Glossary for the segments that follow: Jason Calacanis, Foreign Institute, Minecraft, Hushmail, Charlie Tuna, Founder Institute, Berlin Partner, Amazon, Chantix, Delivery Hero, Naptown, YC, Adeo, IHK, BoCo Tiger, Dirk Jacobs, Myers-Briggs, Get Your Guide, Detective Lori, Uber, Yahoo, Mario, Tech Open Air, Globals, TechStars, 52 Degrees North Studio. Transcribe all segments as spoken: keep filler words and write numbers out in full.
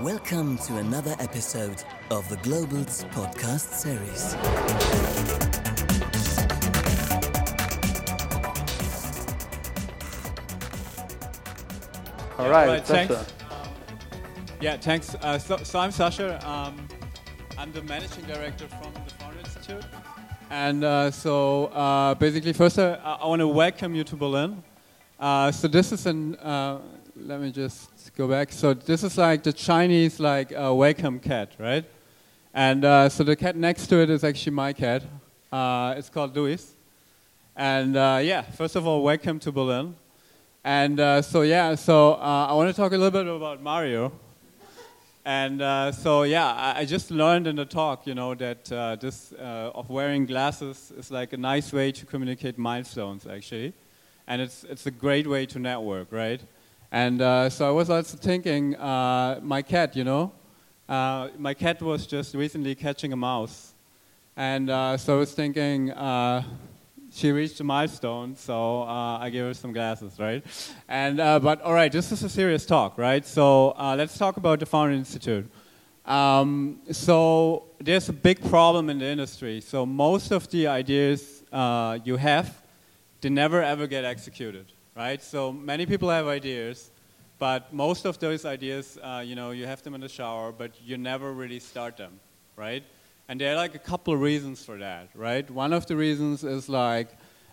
Welcome to another episode of the Globals podcast series. All right, yeah, right thanks. Sasha. Yeah, thanks. Uh, so, so I'm Sasha. Um, I'm the managing director from the Foreign Institute. And uh, so uh, basically, first, uh, I want to welcome you to Berlin. Uh, so this is an... Uh, Let me just go back. So this is like the Chinese like uh, welcome cat, right? And uh, so the cat next to it is actually my cat. Uh, it's called Luis. And uh, yeah, first of all, welcome to Berlin. And uh, so yeah, so uh, I want to talk a little bit about Mario. And uh, so yeah, I, I just learned in the talk, you know, that uh, this uh, of wearing glasses is like a nice way to communicate milestones actually, and it's it's a great way to network, right? And uh, so I was also thinking, uh, my cat, you know, uh, my cat was just recently catching a mouse. And uh, so I was thinking, uh, she reached a milestone, so uh, I gave her some glasses, right? And uh, but all right, this is a serious talk, right? So uh, let's talk about the Founder Institute. Um, so there's a big problem in the industry. So most of the ideas uh, you have, they never ever get executed. Right, so many people have ideas, but most of those ideas, uh, you know, you have them in the shower, but you never really start them, right? And there are like a couple of reasons for that, right? One of the reasons is like,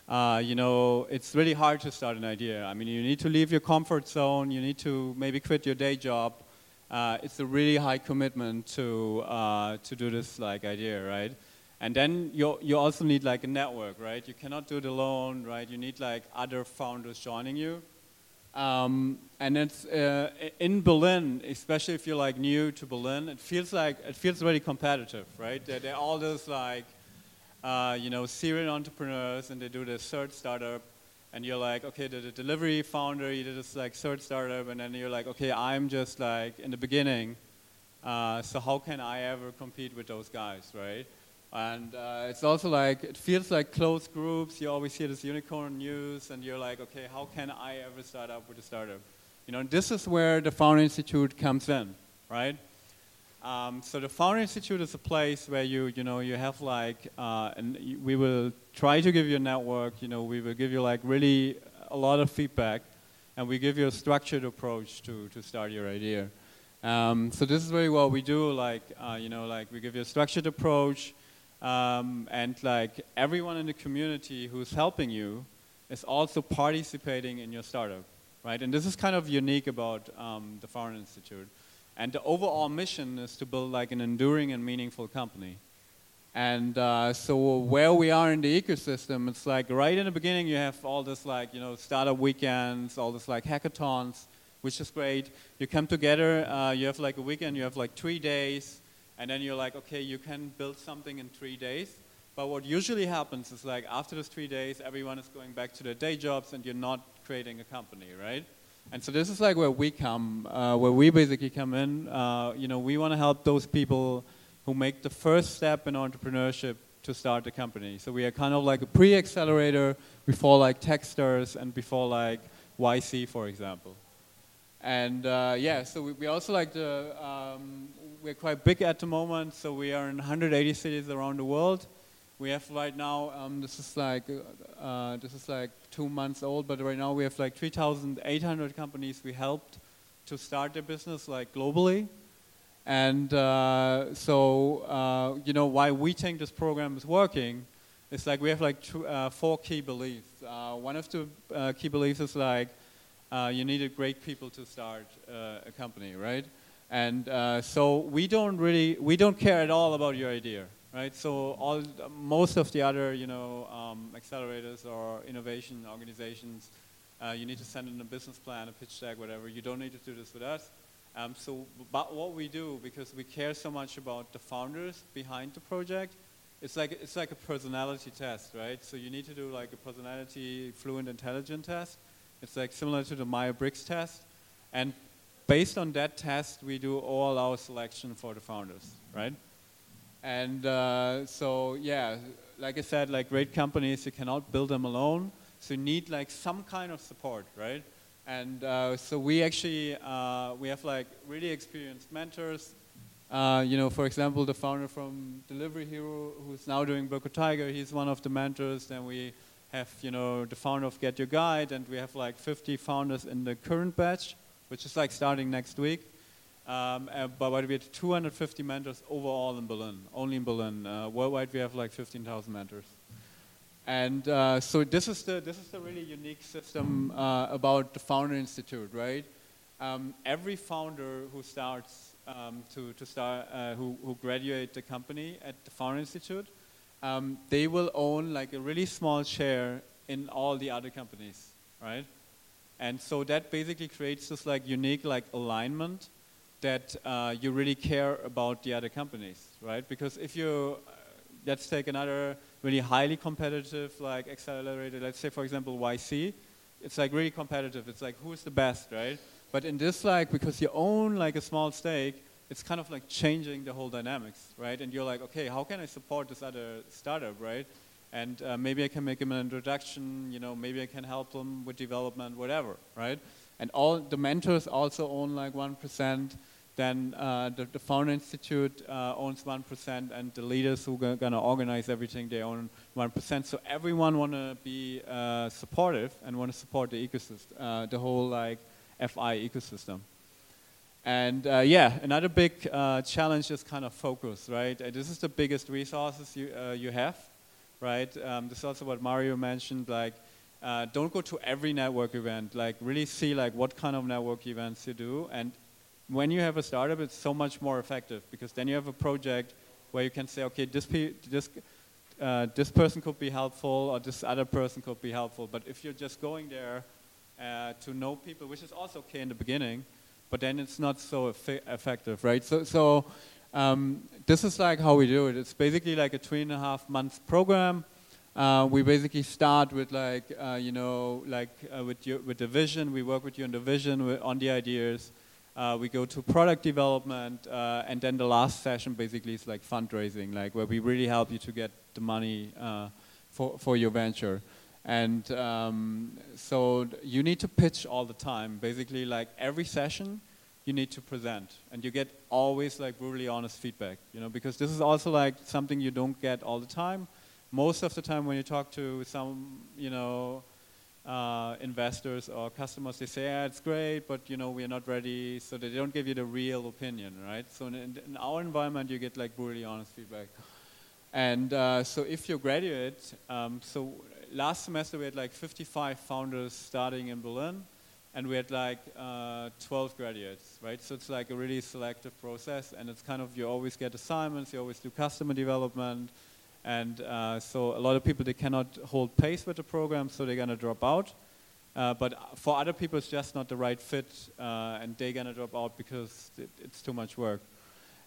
uh, you know, it's really hard to start an idea. I mean, you need to leave your comfort zone, you need to maybe quit your day job. Uh, it's a really high commitment to uh, to do this like idea, right? And then you you also need like a network, right? You cannot do it alone, right? You need like other founders joining you. Um, and it's uh, in Berlin, especially if you're like new to Berlin, it feels like it feels really competitive, right? There, there are all those like uh, you know serial entrepreneurs, and they do this third startup, and you're like, okay, the, the delivery founder, you did this like third startup, and then you're like, okay, I'm just like in the beginning, uh, so how can I ever compete with those guys, right? And uh, it's also like, it feels like closed groups. You always hear this unicorn news, and you're like, okay, how can I ever start up with a startup? You know, and this is where the Founder Institute comes in, right? Um, so the Founder Institute is a place where you, you know, you have like, uh, and we will try to give you a network. You know, we will give you like really a lot of feedback, and we give you a structured approach to, to start your idea. Um, so this is really what we do. Like, uh, you know, like we give you a structured approach. Um, and like everyone in the community who's helping you is also participating in your startup, right? And this is kind of unique about um, the Foreign Institute. And the overall mission is to build like an enduring and meaningful company. And uh, so where we are in the ecosystem, it's like right in the beginning you have all this like, you know, startup weekends, all this like hackathons, which is great. You come together, uh, you have like a weekend, you have like three days. And then you're like, okay, you can build something in three days. But what usually happens is like after those three days, everyone is going back to their day jobs and you're not creating a company, right? And so this is like where we come, uh, where we basically come in. Uh, you know, we want to help those people who make the first step in entrepreneurship to start a company. So we are kind of like a pre-accelerator before like TechStars and before like Y C, for example. And uh, yeah, so we, we also like the... Um, We're quite big at the moment, so we are in one hundred eighty cities around the world. We have right now, um, this is like uh, this is like two months old, but right now we have like three thousand eight hundred companies we helped to start their business like globally. And uh, so, uh, you know, why we think this program is working is like we have like two, uh, four key beliefs. Uh, one of the uh, key beliefs is like uh, you needed great people to start uh, a company, right? And uh, so we don't really, we don't care at all about your idea, right? So all, most of the other, you know, um, accelerators or innovation organizations, uh, you need to send in a business plan, a pitch deck, whatever. You don't need to do this with us. Um, so, but what we do, because we care so much about the founders behind the project, it's like it's like a personality test, right? So you need to do like a personality fluent intelligent test. It's like similar to the Myers-Briggs test, and based on that test, we do all our selection for the founders, right? And uh, so, yeah, like I said, like great companies, you cannot build them alone. So you need like some kind of support, right? And uh, so we actually, uh, we have like really experienced mentors. Uh, you know, for example, the founder from Delivery Hero, who's now doing BoCo Tiger, he's one of the mentors. Then we have, you know, the founder of Get Your Guide, and we have like fifty founders in the current batch, which is like starting next week. Um, but we had two hundred fifty mentors overall in Berlin, only in Berlin. Uh, worldwide, we have like fifteen thousand mentors. And uh, so this is the this is the really unique system uh, about the Founder Institute, right? Um, every founder who starts um, to to start uh, who who graduate the company at the Founder Institute, um, they will own like a really small share in all the other companies, right? And so that basically creates this like unique like alignment that uh, you really care about the other companies, right? Because if you uh, let's take another really highly competitive, like accelerated, let's say for example Y C, it's like really competitive, it's like who's the best, right? But in this, like, because you own like a small stake, it's kind of like changing the whole dynamics, right? And you're like, okay, how can I support this other startup, right? And uh, maybe I can make them an introduction, you know, maybe I can help them with development, whatever, right? And all the mentors also own like one percent, then uh, the, the Founder Institute uh, owns one percent, and the leaders who are gonna organize everything, they own one percent. So everyone wanna be uh, supportive and wanna support the ecosystem, uh, the whole like F I ecosystem. And uh, yeah, another big uh, challenge is kind of focus, right? Uh, this is the biggest resources you, uh, you have, right? Um, this is also what Mario mentioned, like, Uh, don't go to every network event, like really see like what kind of network events you do. And when you have a startup, it's so much more effective, because then you have a project where you can say, okay, this, pe this, uh, this person could be helpful, or this other person could be helpful. But if you're just going there uh, to know people, which is also okay in the beginning, but then it's not so eff effective, right? So, so um, this is like how we do it. It's basically like a three and a half month program. Uh, we basically start with like, uh, you know, like uh, with, your, with the vision. We work with you on the vision, on the ideas. Uh, we go to product development. Uh, and then the last session basically is like fundraising, like where we really help you to get the money uh, for, for your venture. And um, so you need to pitch all the time. Basically, like every session, you need to present. And you get always like brutally honest feedback, you know, because this is also like something you don't get all the time. Most of the time when you talk to some, you know, uh, investors or customers, they say, yeah, it's great, but, you know, we're not ready, so they don't give you the real opinion, right? So in, in our environment, you get, like, brutally honest feedback. And uh, so if you graduate, um, so last semester we had, like, fifty-five founders starting in Berlin, and we had, like, uh, twelve graduates, right? So it's, like, a really selective process, and it's kind of, you always get assignments, you always do customer development. And uh, so a lot of people, they cannot hold pace with the program, so they're going to drop out. Uh, but for other people, it's just not the right fit, uh, and they're going to drop out because it, it's too much work.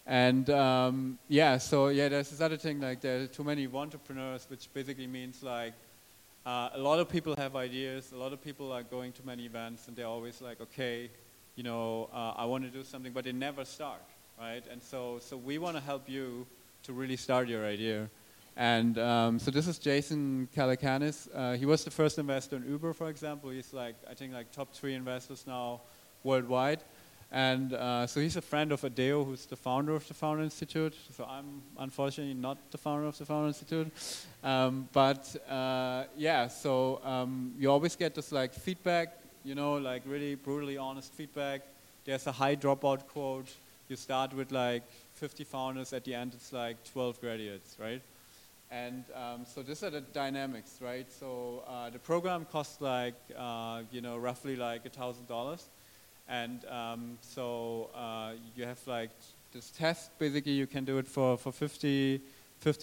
And um, yeah, so yeah, there's this other thing, like there are too many entrepreneurs, which basically means like uh, a lot of people have ideas, a lot of people are going to many events, and they're always like, okay, you know, uh, I want to do something, but they never start, right? And so, so we want to help you to really start your idea. And um, so this is Jason Calacanis. Uh, he was the first investor in Uber, for example. He's like, I think, like top three investors now worldwide. And uh, so he's a friend of Adeo, who's the founder of the Founder Institute. So I'm unfortunately not the founder of the Founder Institute. Um, but uh, yeah, so um, you always get this like feedback, you know, like really brutally honest feedback. There's a high dropout quote. You start with like fifty founders. At the end, it's like twelve graduates, right? And um, so these are the dynamics, right? So uh, the program costs like, uh, you know, roughly like a thousand dollars. And um, so uh, you have like this test. Basically, you can do it for, for fifty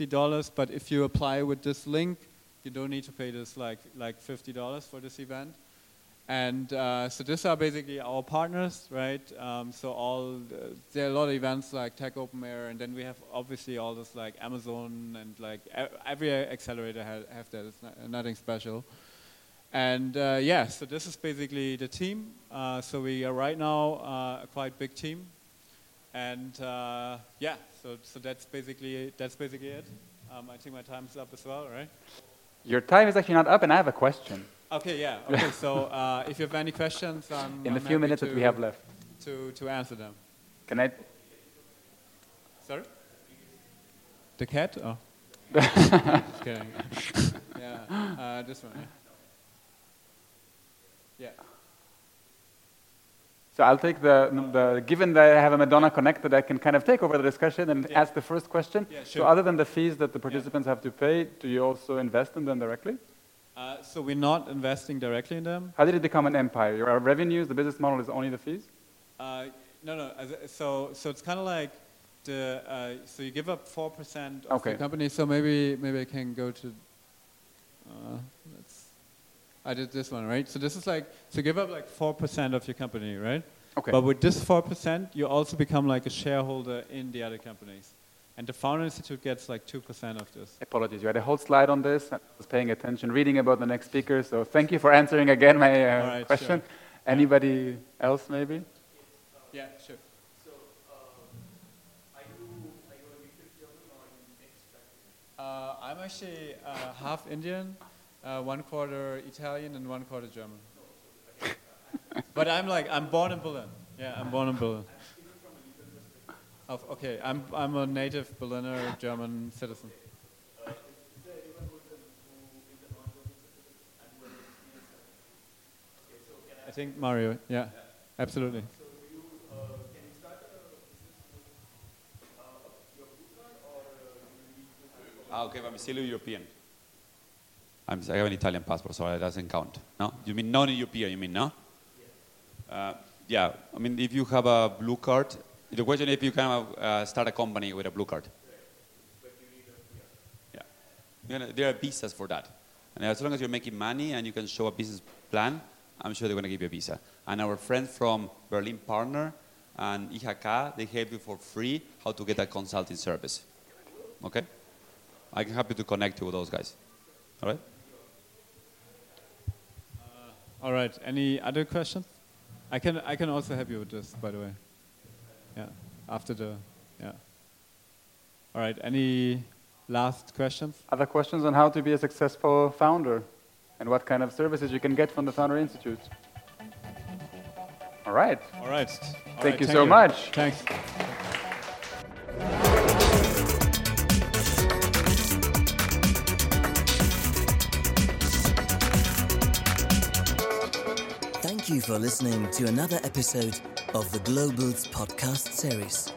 dollars. But if you apply with this link, you don't need to pay this like, like fifty dollars for this event. And uh, so these are basically our partners, right? Um, so all the, there are a lot of events like Tech Open Air, and then we have obviously all this like Amazon, and like every accelerator has have that. It's not, nothing special. And uh, yeah, so this is basically the team. Uh, so we are right now uh, a quite big team, and uh, yeah, so so that's basically that's basically it. Um, I think my time's up as well, right? Your time is actually not up, and I have a question. Okay, yeah. Okay, so uh, if you have any questions, I'm in the few minutes that we have left to to answer them. Can I? Sorry. The cat? Oh. Just kidding. Yeah, uh, this one. Yeah. Yeah. So I'll take the, the, given that I have a Madonna connected, I can kind of take over the discussion and yeah. ask the first question. Yeah, sure. So other than the fees that the participants yeah. have to pay, do you also invest in them directly? Uh, so we're not investing directly in them. How did it become an empire? Your revenues, the business model is only the fees? Uh, no, no, so, so it's kind of like, the, uh, so you give up four percent of okay. the company, so maybe, maybe I can go to, uh, let's I did this one, right? So this is like, so give up like four percent of your company, right? Okay. But with this four percent, you also become like a shareholder in the other companies. And the Founder Institute gets like two percent of this. Apologies, you had a whole slide on this. I was paying attention, reading about the next speaker. So thank you for answering again my uh, All right, question. Sure. Anybody yeah. else maybe? Yeah, sure. So uh, are you going to be fifty percent or mixed? Uh, I'm actually uh, half Indian. Uh, one quarter Italian and one quarter German. But I'm like, I'm born in Berlin. Yeah, I'm born in Berlin. Of, okay, I'm, I'm a native Berliner German citizen. I think Mario, yeah, absolutely. Okay, but I'm still European. I'm, I have an Italian passport, so that doesn't count. No, you mean non-European? You mean no? Yeah. Uh, yeah. I mean, if you have a blue card, the question is if you can uh, start a company with a blue card. But you need a, yeah. yeah. There are visas for that, and as long as you're making money and you can show a business plan, I'm sure they're going to give you a visa. And our friends from Berlin Partner and I H K, they help you for free how to get a consulting service. Okay, I'm happy to connect you with those guys. All right. All right. Any other questions? I can I can also help you with this, by the way. Yeah. After the yeah. All right. Any last questions? Other questions on how to be a successful founder, and what kind of services you can get from the Founder Institute. All right. All right. All thank right, you thank so you. much. Thanks. Thank you for listening to another episode of the Globals podcast series.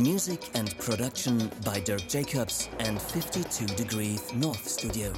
Music and production by Dirk Jacobs and fifty-two Degrees North Studio.